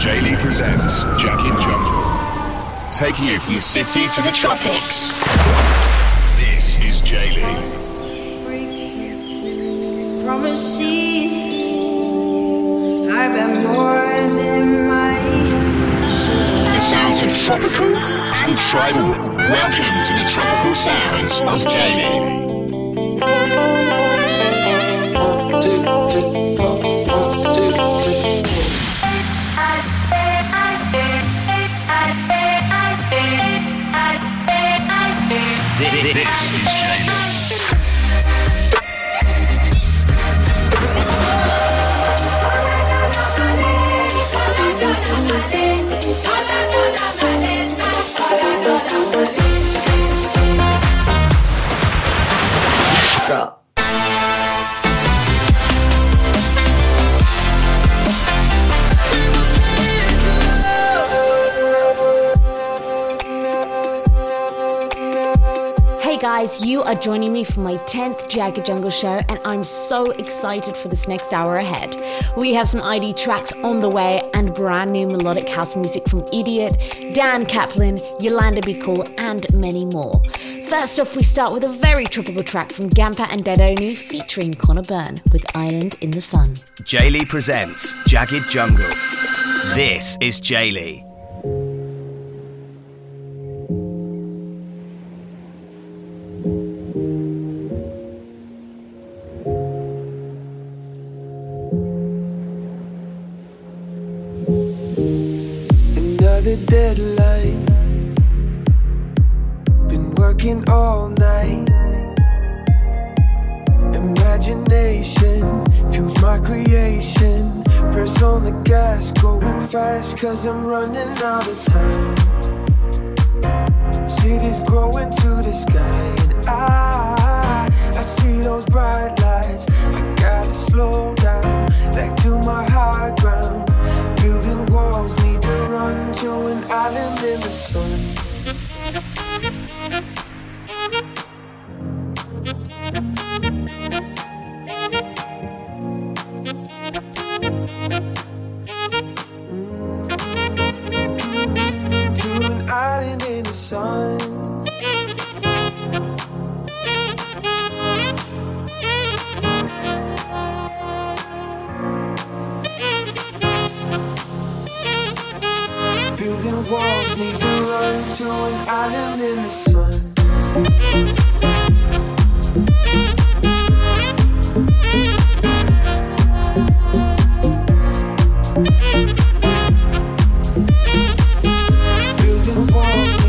Jay Lee presents Jack in Jungle, taking you from the city to the tropics. This is Jay Lee. Promises, I've got more than my share. The sounds of tropical and tribal. Welcome to the tropical sounds of Jay Lee. This is Jay Lee. Guys, you are joining me for my 10th Jagged Jungle show, and I'm so excited for this next hour ahead. We have some ID tracks on the way and brand new melodic house music from Idiot, Dan Kaplan, Yolanda Be Cool, and many more. First off, we start with a very tropical track from Gampa and Dead Only featuring Connor Byrne with Island in the Sun. Jay Lee presents Jagged Jungle. This is Jay Lee. The deadline, been working all night. Imagination fuels my creation. Press on the gas, going fast, cause I'm running out of time. Cities growing to the sky, and I see those bright lights. I gotta slow down, back to my high ground. Building walls, need to run to an island in the sun. To an island in the sun. Walls need to run to an island in the sun. To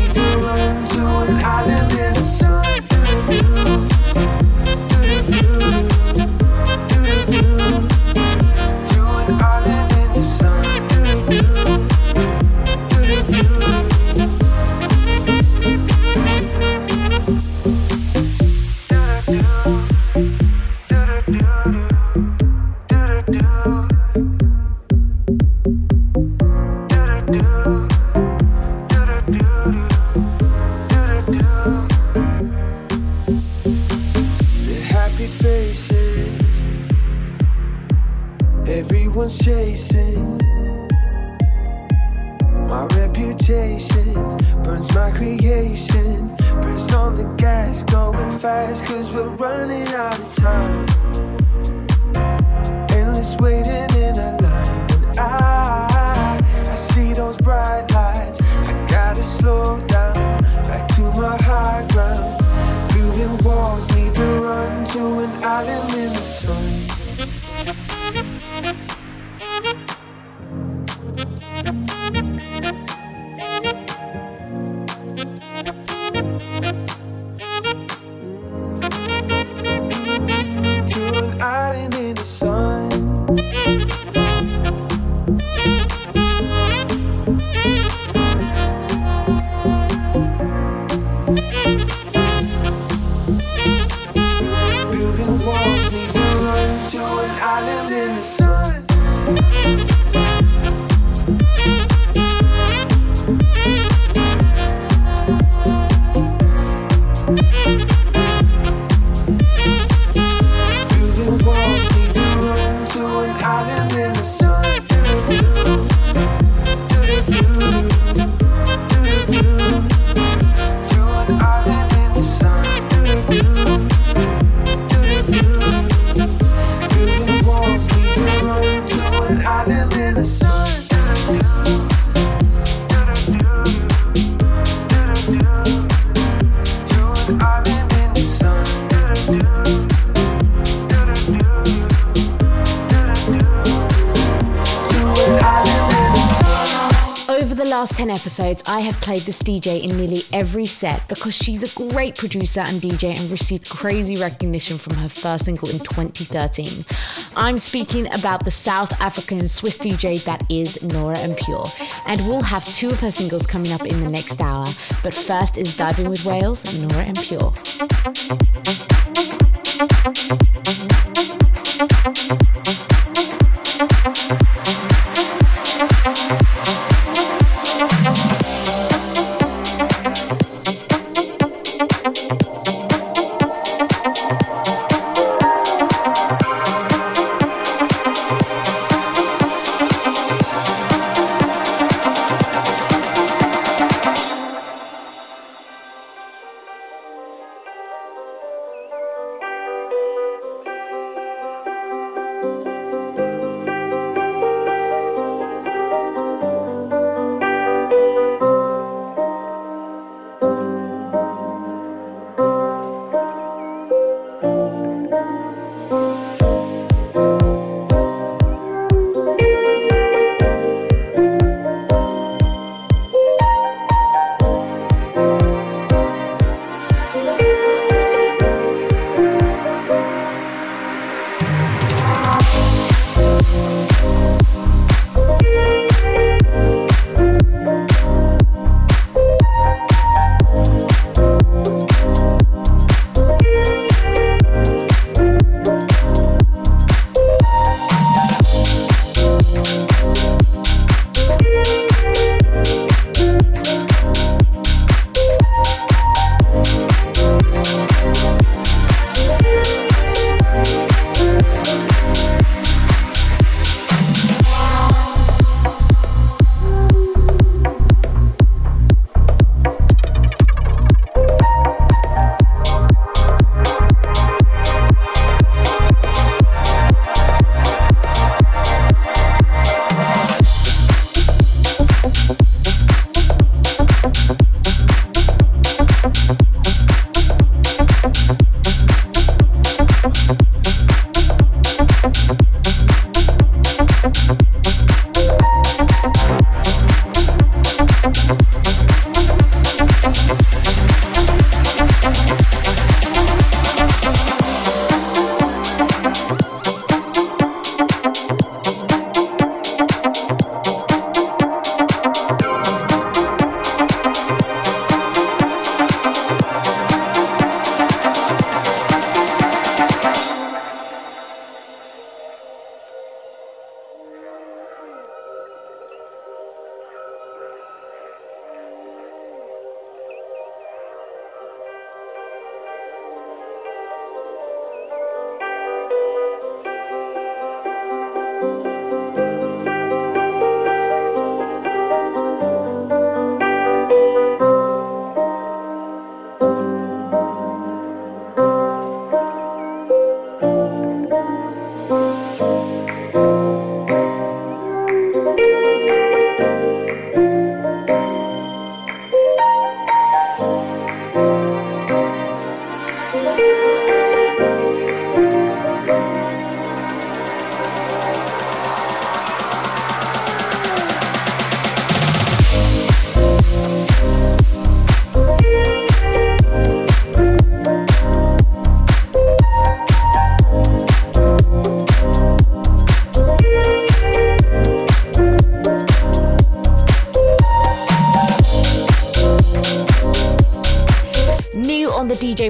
an island in the sun. Island in the Sun. Last 10 episodes, I have played this DJ in nearly every set because she's a great producer and DJ and received crazy recognition from her first single in 2013. I'm speaking about the South African and Swiss DJ that is Nora En Pure, and we'll have two of her singles coming up in the next hour. But first is Diving with Whales, Nora En Pure.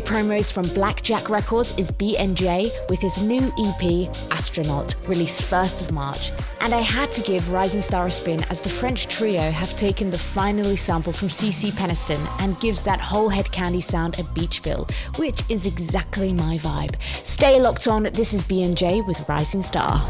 Promos from Blackjack Records is BNJ with his new EP, Astronaut, released 1st of March. And I had to give Rising Star a spin as the French trio have taken the finally sample from CC Peniston and gives that whole Head Candy sound a Beachville, which is exactly my vibe. Stay locked on, this is BNJ with Rising Star.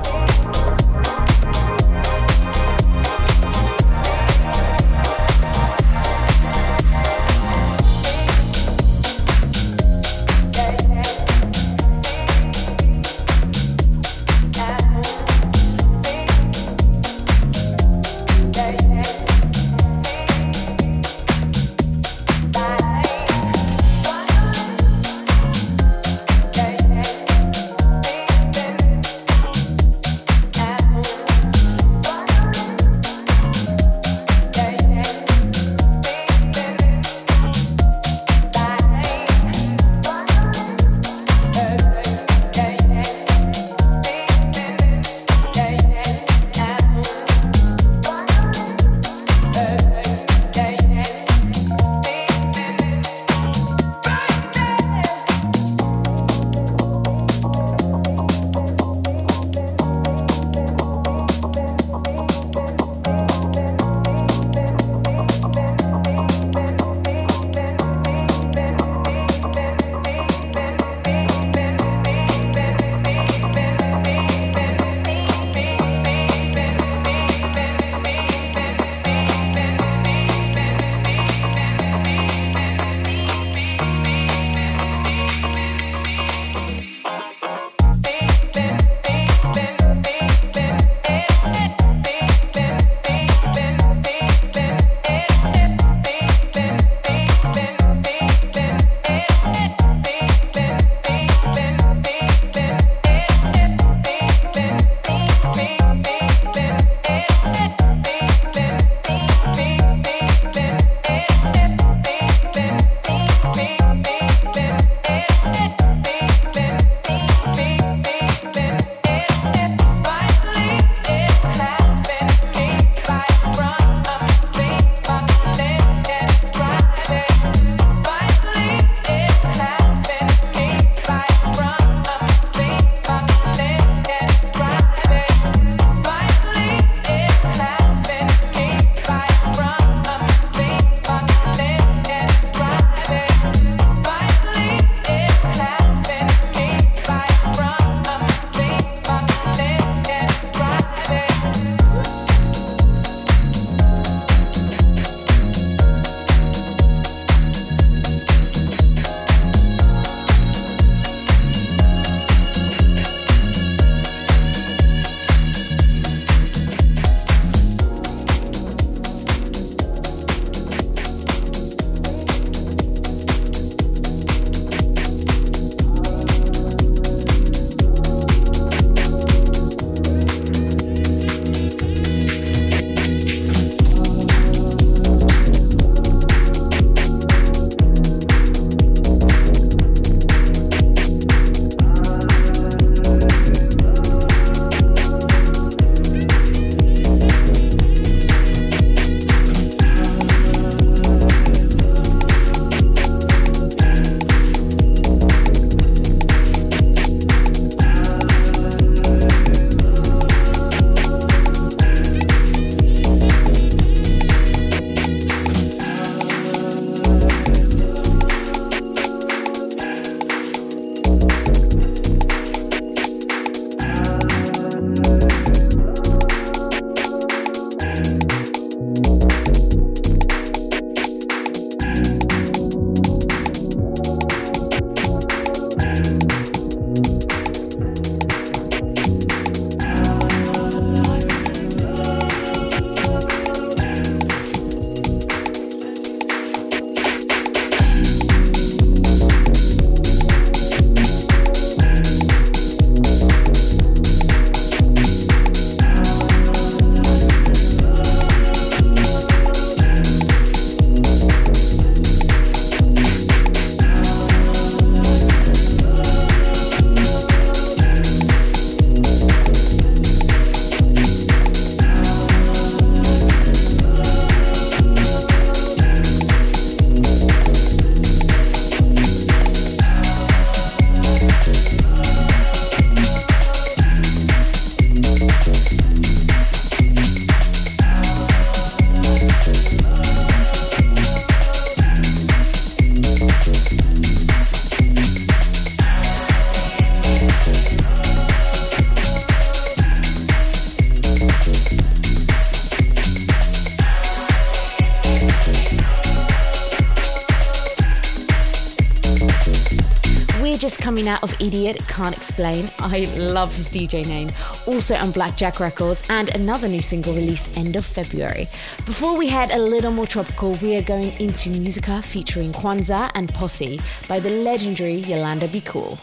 Out of Idiot Can't Explain. I love his DJ name. Also on Blackjack Records, and another new single released end of February. Before we head a little more tropical, we are going into Musica featuring Kwanzaa and Posse by the legendary Yolanda Be Cool.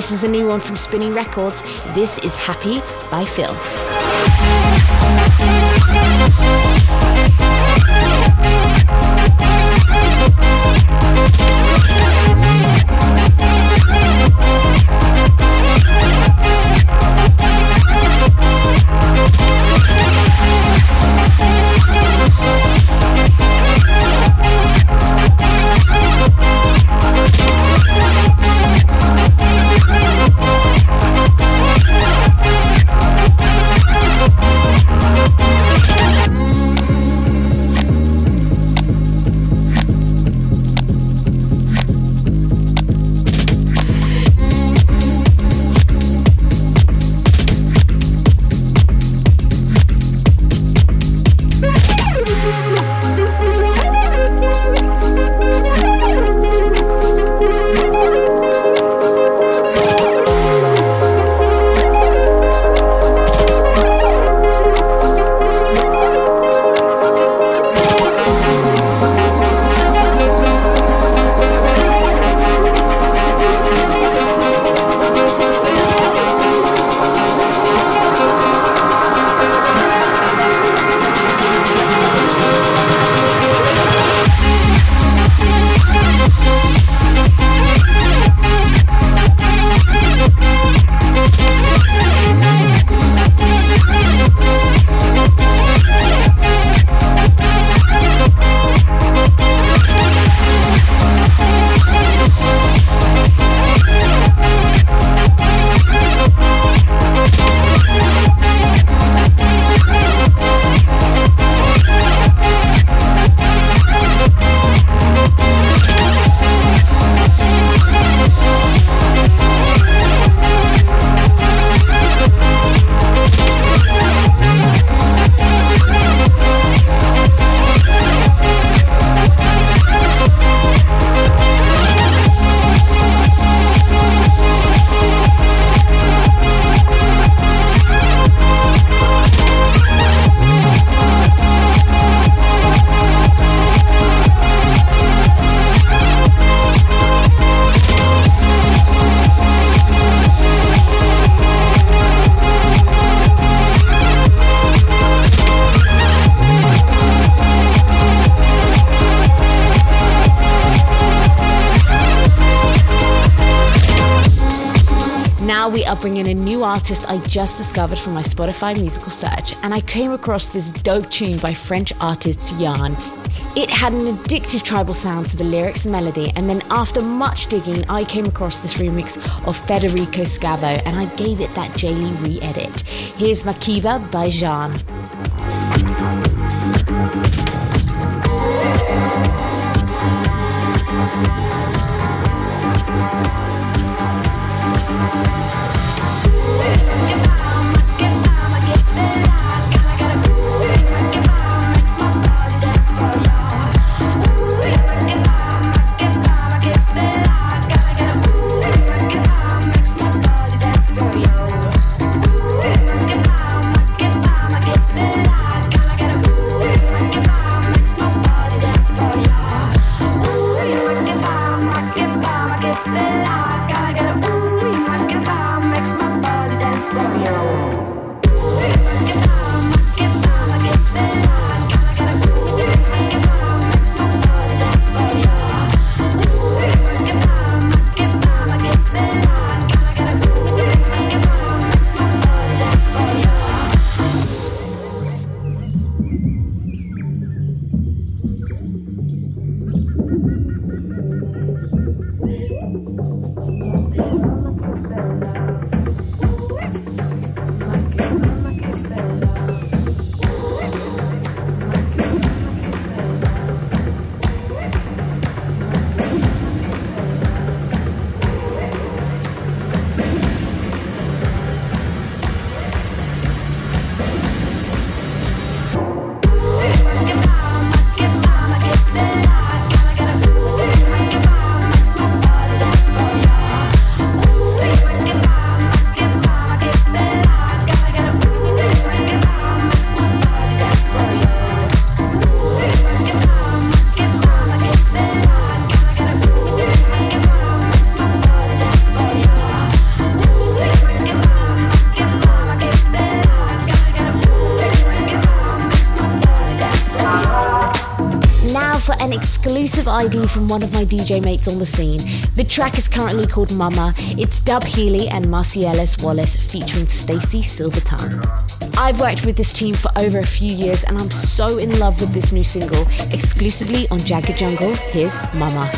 This is the new one from Spinning Records. This is Happy by Filth. Bringing a new artist I just discovered from my Spotify musical search, and I came across this dope tune by French artist Yann. It had an addictive tribal sound to the lyrics and melody, and then after much digging I came across this remix of Federico Scavo, and I gave it that Jay Lee re-edit. Here's Makiba by Jean. an exclusive ID from one of my DJ mates on the scene. The track is currently called Mama. It's Dub Healy and Marcellus Wallace featuring Stacey Silverton. I've worked with this team for over a few years and I'm so in love with this new single. Exclusively on Jagged Jungle, here's Mama.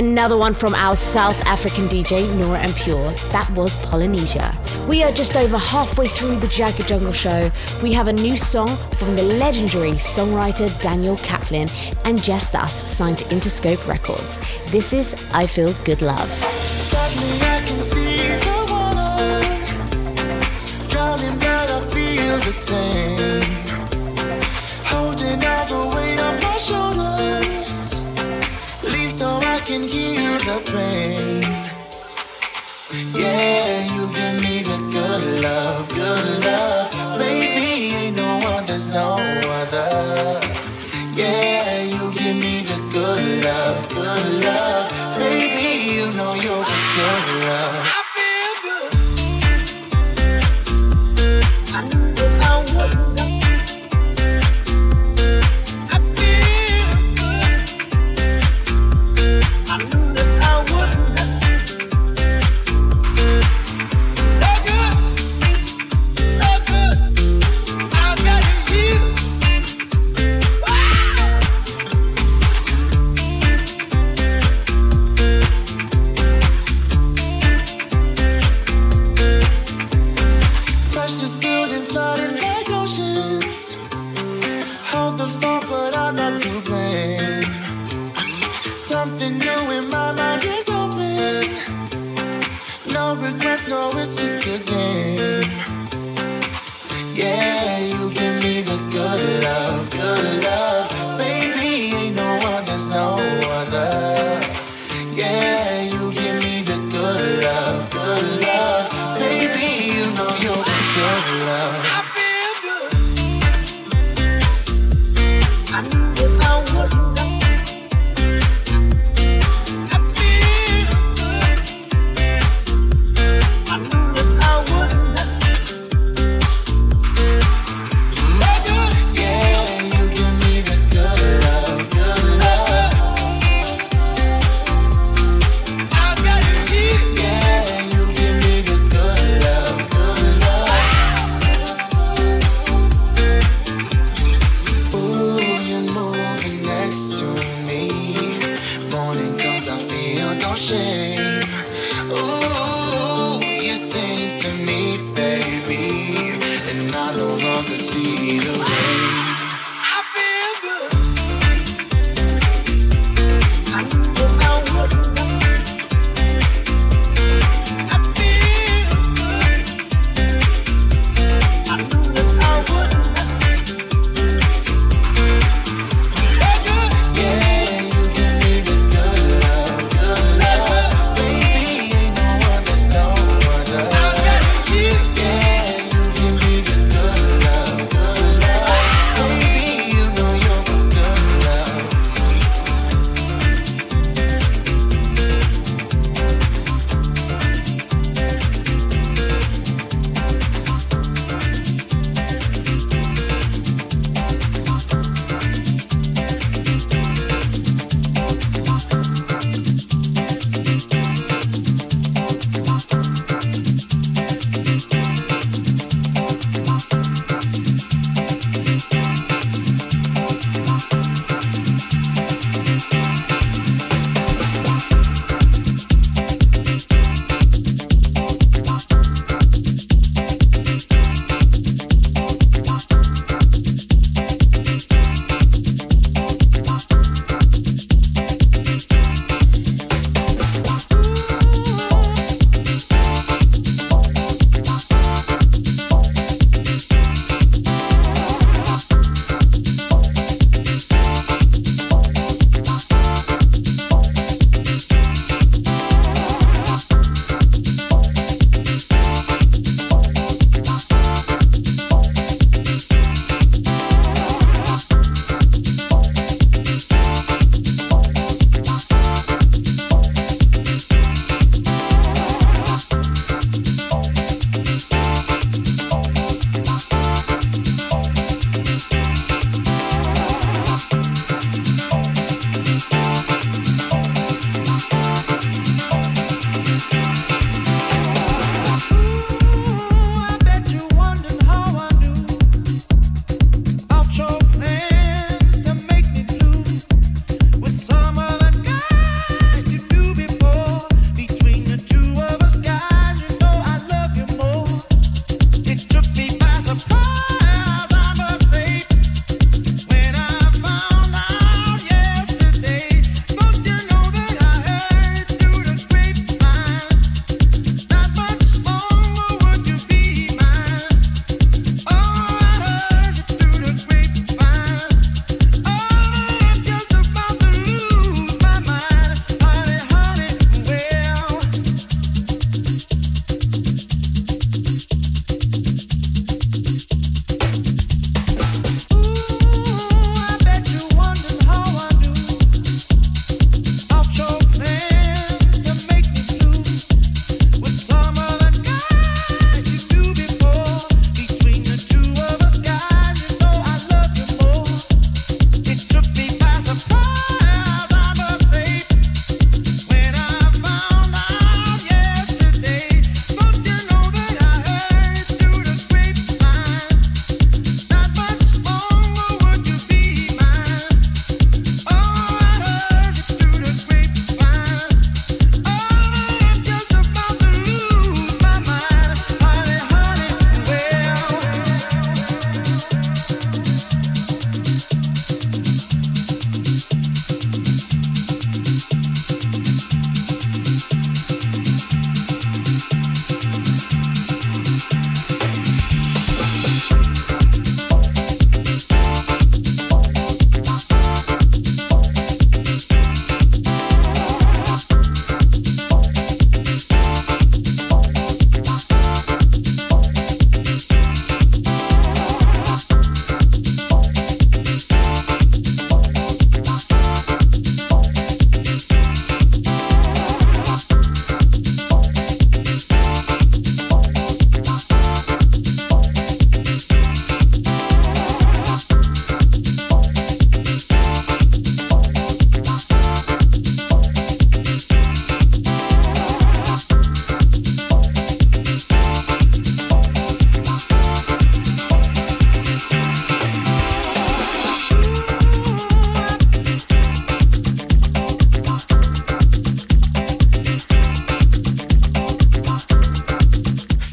Another one from our South African DJ, Nora En Pure. That was Polynesia. We are just over halfway through the Jagged Jungle show. We have a new song from the legendary songwriter Daniel Kaplan and Just Us, signed to Interscope Records. This is I Feel Good Love. Suddenly I can see the water, drowning but I feel the same, holding out the weight on my shoulders, leave so I can hear the pain. Yeah, you give me the good love, good love. Baby, ain't no one, there's no other. Yeah, you give me the good love, good love. Baby, you know you're the good love.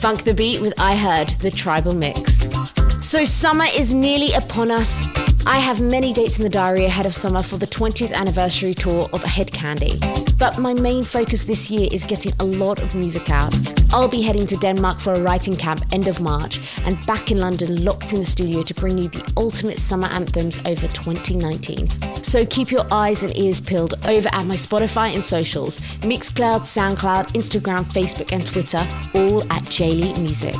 Funk the Beat with I Heard, the tribal mix. So summer is nearly upon us. I have many dates in the diary ahead of summer for the 20th anniversary tour of Head Candy. But my main focus this year is getting a lot of music out. I'll be heading to Denmark for a writing camp end of March and back in London locked in the studio to bring you the ultimate summer anthems over 2019. So keep your eyes and ears peeled over at my Spotify and socials, Mixcloud, Soundcloud, Instagram, Facebook and Twitter, all at Jay Lee Music.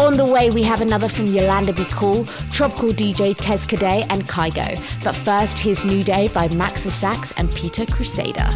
On the way, we have another from Yolanda Be Cool, Tropical DJ Tez Cadet and Kygo. But first, here's New Day by Max the Sax and Peter Crusader.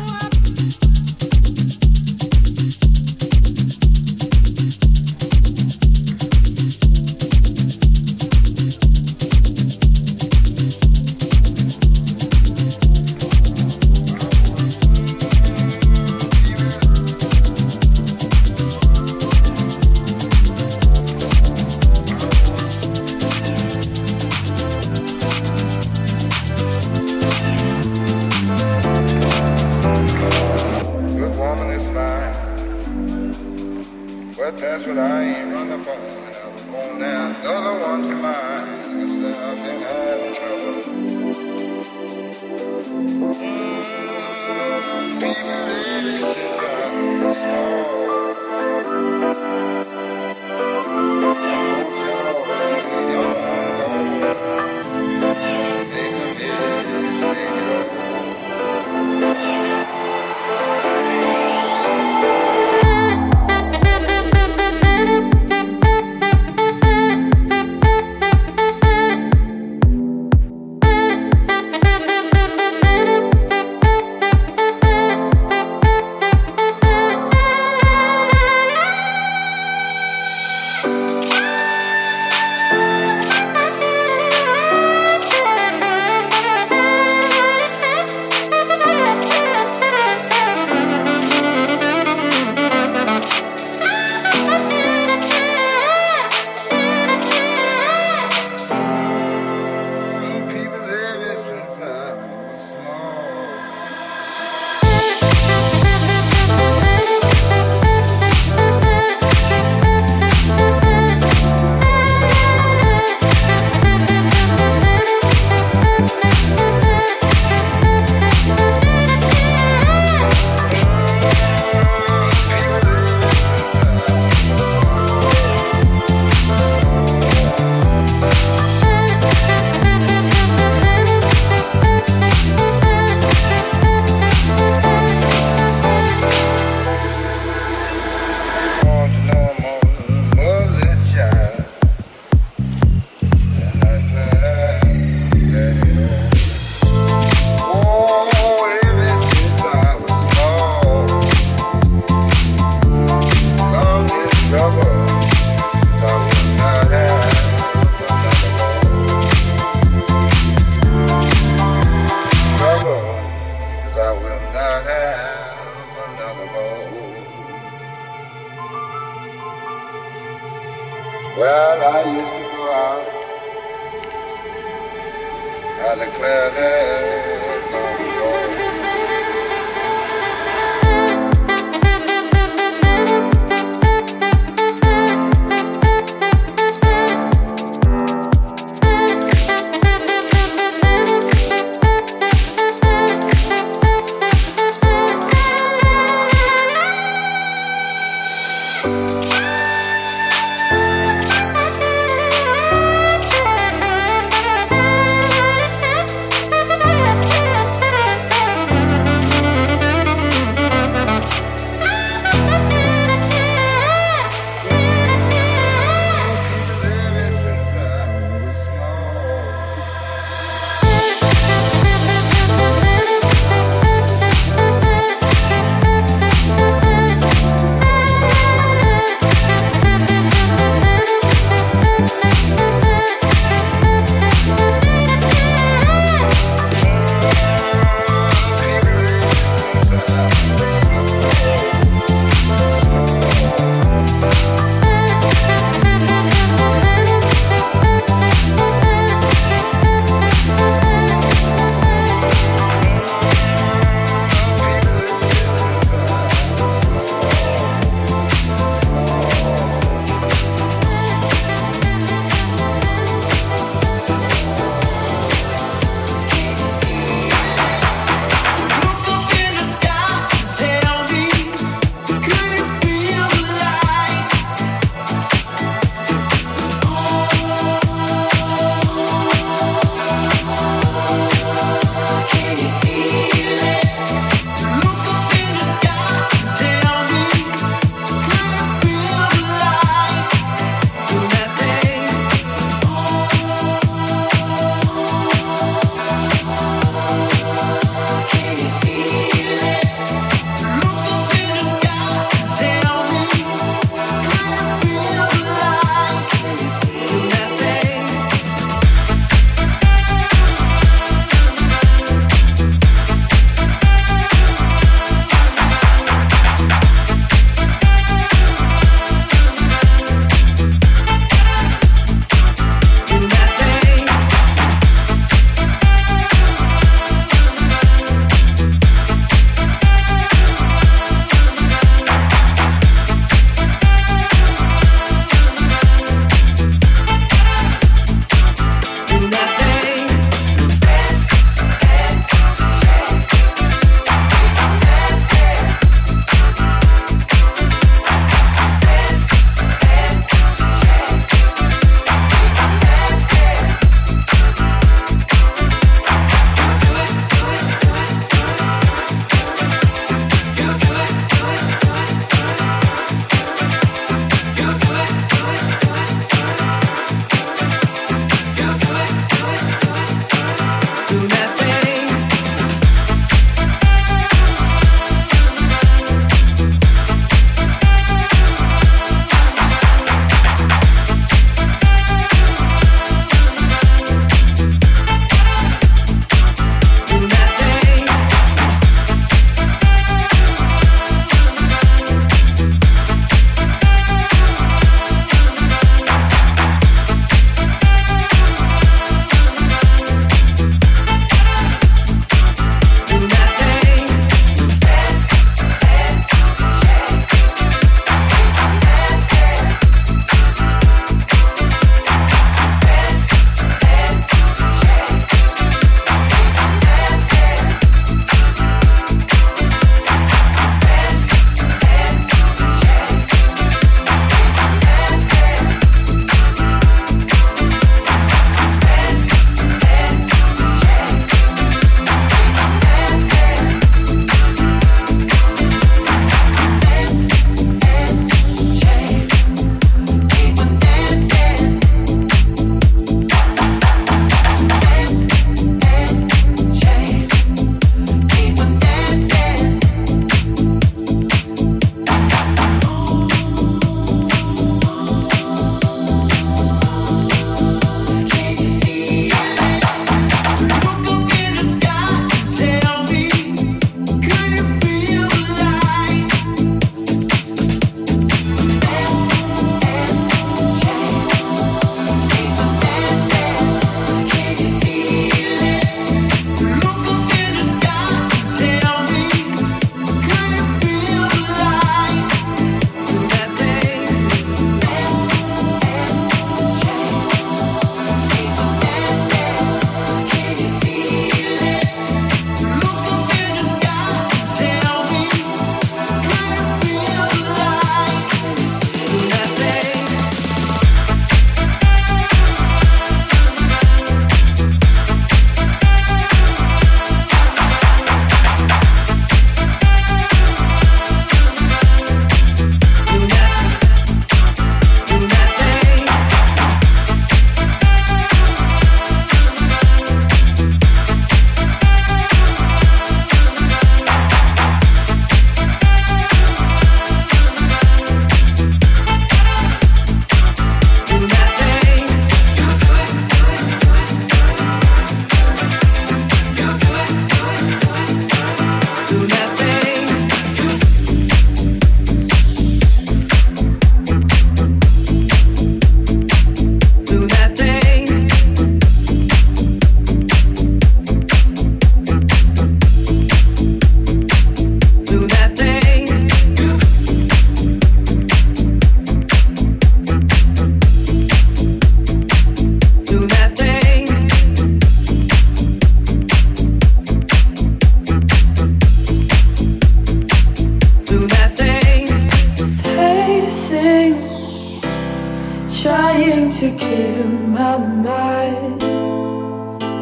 to clear my mind.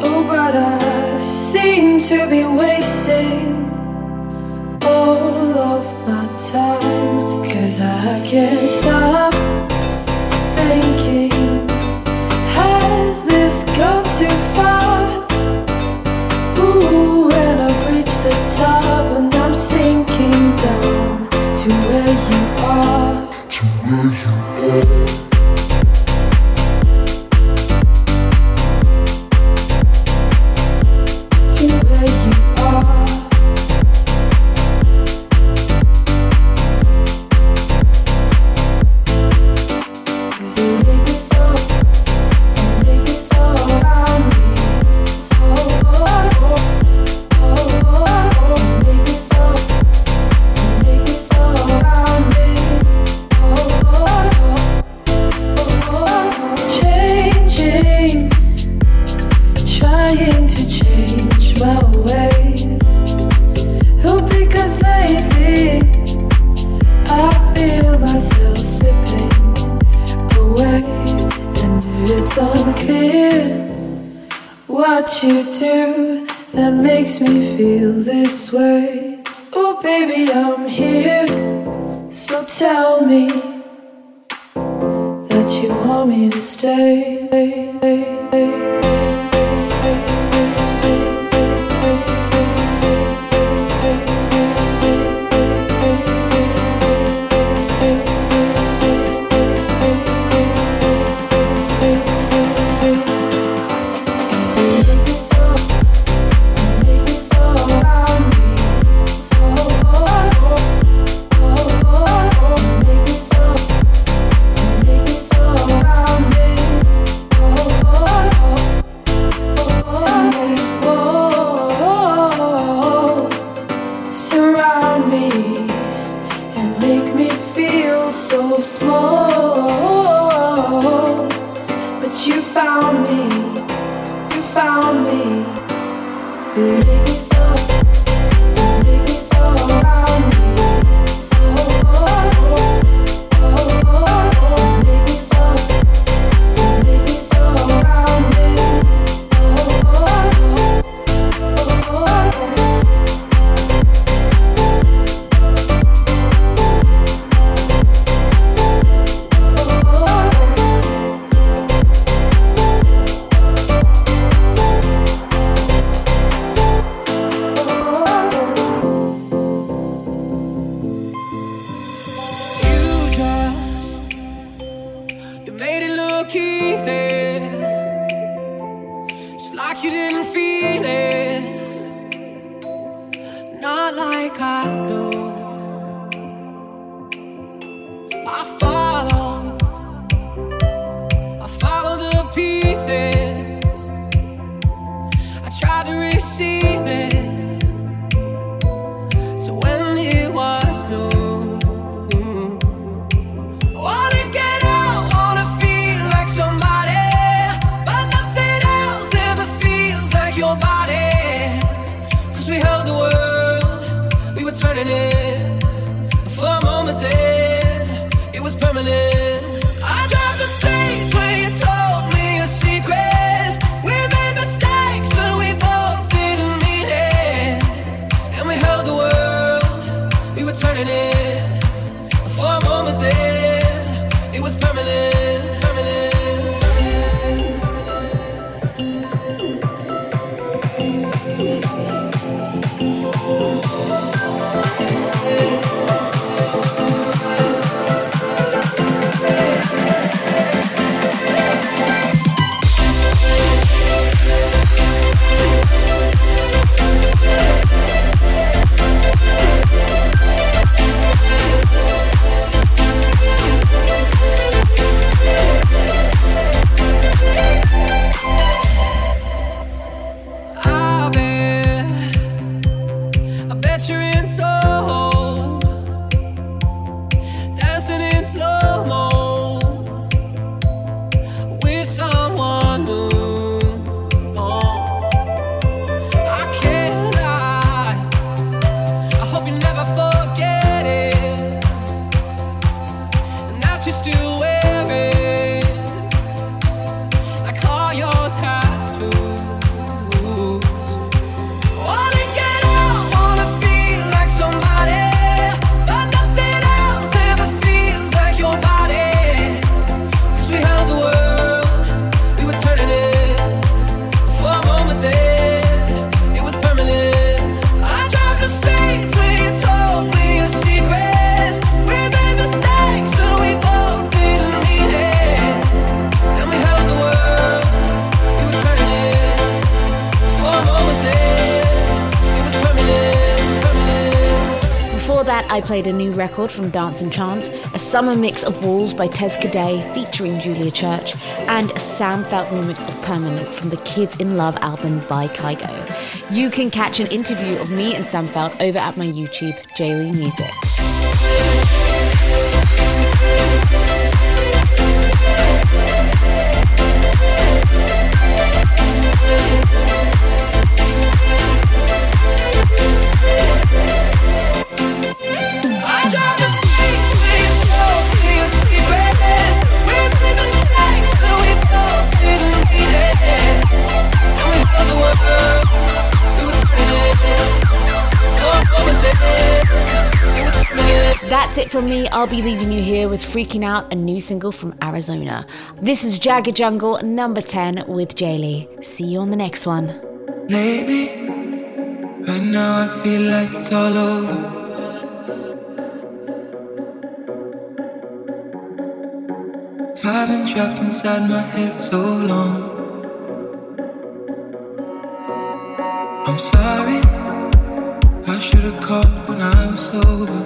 Oh, but I seem to be wasting all of my time, 'cause I can't stop thinking, has this gone too far? Ooh, and I've reached the top and I'm sinking down to where you are, to where you are. Before that, I played a new record from Dance and Chant, a summer mix of Walls by Tezka Day featuring Julia Church, and a Sam Feldt remix of Permanent from the Kids in Love album by Kygo. You can catch an interview of me and Sam Feldt over at my YouTube, Jay Lee Music. That's it from me. I'll be leaving you here with Freaking Out, a new single from Arizona. This is Jagged Jungle, number 10 with Jay Lee. See you on the next one. Maybe right now I feel like it's all over. I've been trapped inside my head for so long. I'm sorry, I should have called when I was sober.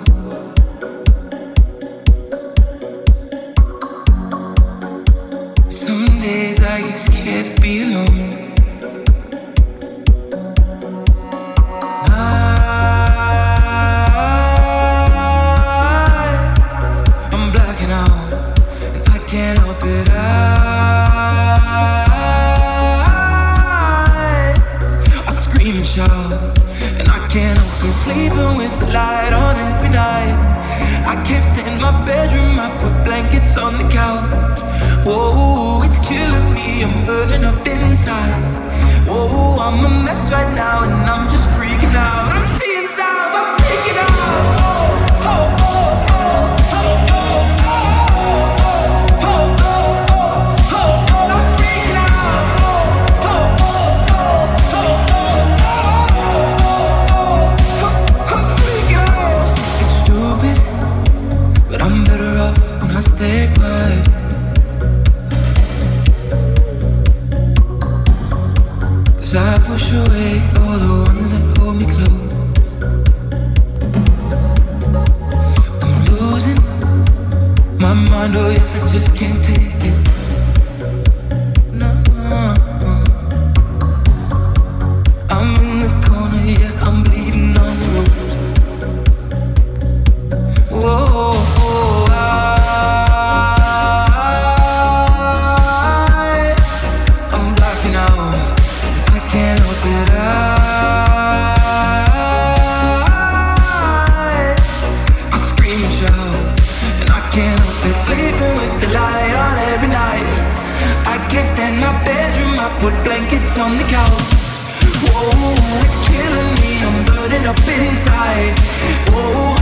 Some days I get scared to be alone. Sleeping with the light on every night. I can't stand in my bedroom. I put blankets on the couch. Whoa, it's killing me. I'm burning up inside. Whoa, I'm a mess right now, and I'm just freaking out. I'm seeing signs. I'm freaking out. Oh, oh, oh, oh, oh, oh, oh. Stay quiet. Cause I push away all the ones that hold me close. I'm losing my mind, oh yeah, I just can't take it. No, I'm in the corner, yeah, I'm bleeding on the road. Whoa. In my bedroom, I put blankets on the couch. Whoa, it's killing me, I'm burning up inside. Whoa.